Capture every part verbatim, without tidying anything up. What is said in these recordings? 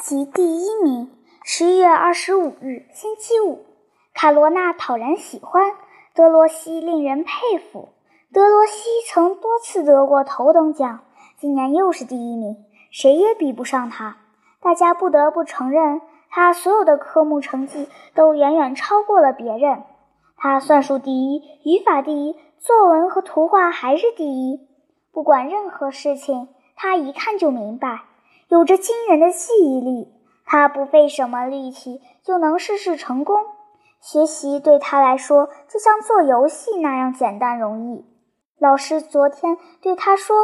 级第一名。十一月二十五日，星期五，卡罗纳讨人喜欢，德罗西令人佩服。德罗西曾多次得过头等奖，今年又是第一名，谁也比不上他。大家不得不承认，他所有的科目成绩都远远超过了别人。他算术第一，语法第一，作文和图画还是第一。不管任何事情，他一看就明白，有着惊人的记忆力。他不费什么力气就能事事成功。学习对他来说就像做游戏那样简单容易。老师昨天对他说，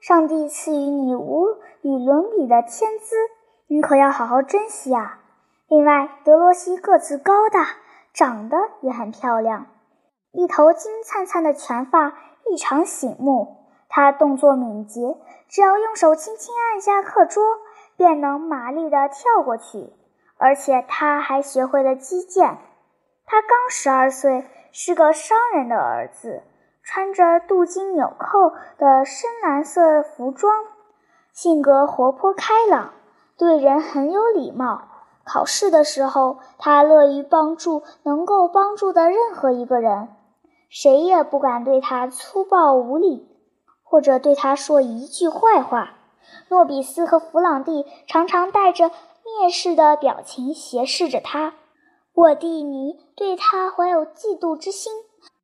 上帝赐予你无与伦比的天资，你可要好好珍惜啊。另外，德罗西个子高大，长得也很漂亮，一头金灿灿的全发异常醒目。他动作敏捷，只要用手轻轻按下课桌，便能麻利地跳过去。而且他还学会了击剑。他刚十二岁，是个商人的儿子，穿着镀金纽扣的深蓝色服装，性格活泼开朗，对人很有礼貌。考试的时候，他乐于帮助能够帮助的任何一个人，谁也不敢对他粗暴无礼，或者对他说一句坏话。诺比斯和弗朗蒂常常带着蔑视的表情斜视着他。沃蒂尼对他怀有嫉妒之心，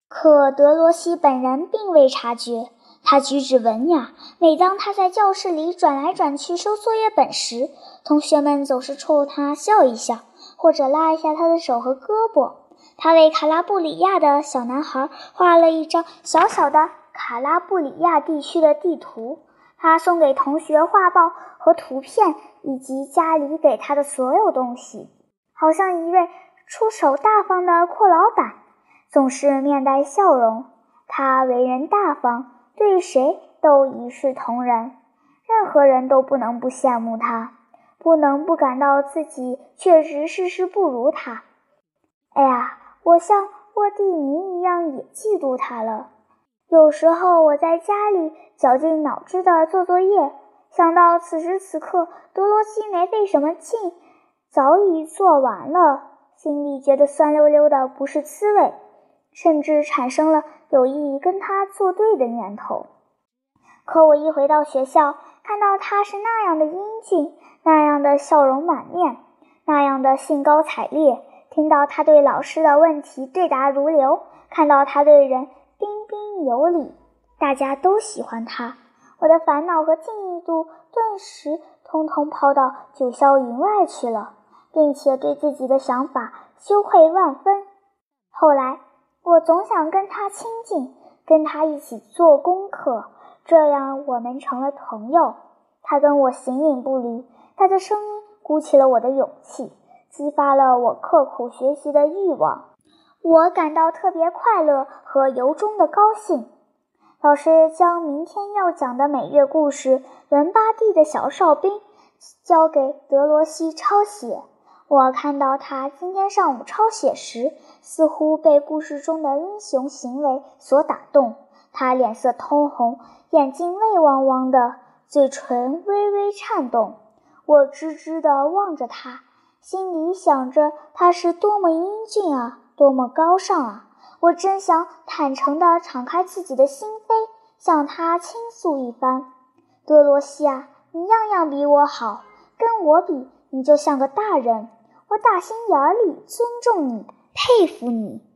可德罗西本人并未察觉。他举止文雅，每当他在教室里转来转去收作业本时，同学们总是冲他笑一笑，或者拉一下他的手和胳膊。他为卡拉布里亚的小男孩画了一张小小的卡拉布里亚地区的地图，他送给同学画报和图片，以及家里给他的所有东西，好像一位出手大方的阔老板，总是面带笑容。他为人大方，对谁都一视同仁，任何人都不能不羡慕他，不能不感到自己确实事事不如他。哎呀，我像沃蒂尼一样也嫉妒他了。有时候我在家里绞尽脑汁地做作业，想到此时此刻德罗西没费什么劲早已做完了，心里觉得酸溜溜的不是滋味，甚至产生了有意跟他作对的念头。可我一回到学校，看到他是那样的英俊，那样的笑容满面，那样的兴高采烈，听到他对老师的问题对答如流，看到他对人彬彬有礼，大家都喜欢他，我的烦恼和嫉妒顿时通通抛到九霄云外去了，并且对自己的想法羞愧万分。后来我总想跟他亲近，跟他一起做功课，这样我们成了朋友。他跟我形影不离，他的声音鼓起了我的勇气，激发了我刻苦学习的欲望。我感到特别快乐和由衷的高兴。老师将明天要讲的每月故事《伦巴第的小哨兵》交给德罗西抄写。我看到他今天上午抄写时，似乎被故事中的英雄行为所打动，他脸色通红，眼睛泪汪汪的，嘴唇微微颤动。我直直地望着他，心里想着他是多么英俊啊，多么高尚啊！我真想坦诚地敞开自己的心扉，向他倾诉一番。德罗西啊，你样样比我好，跟我比，你就像个大人。我打心眼里尊重你，佩服你。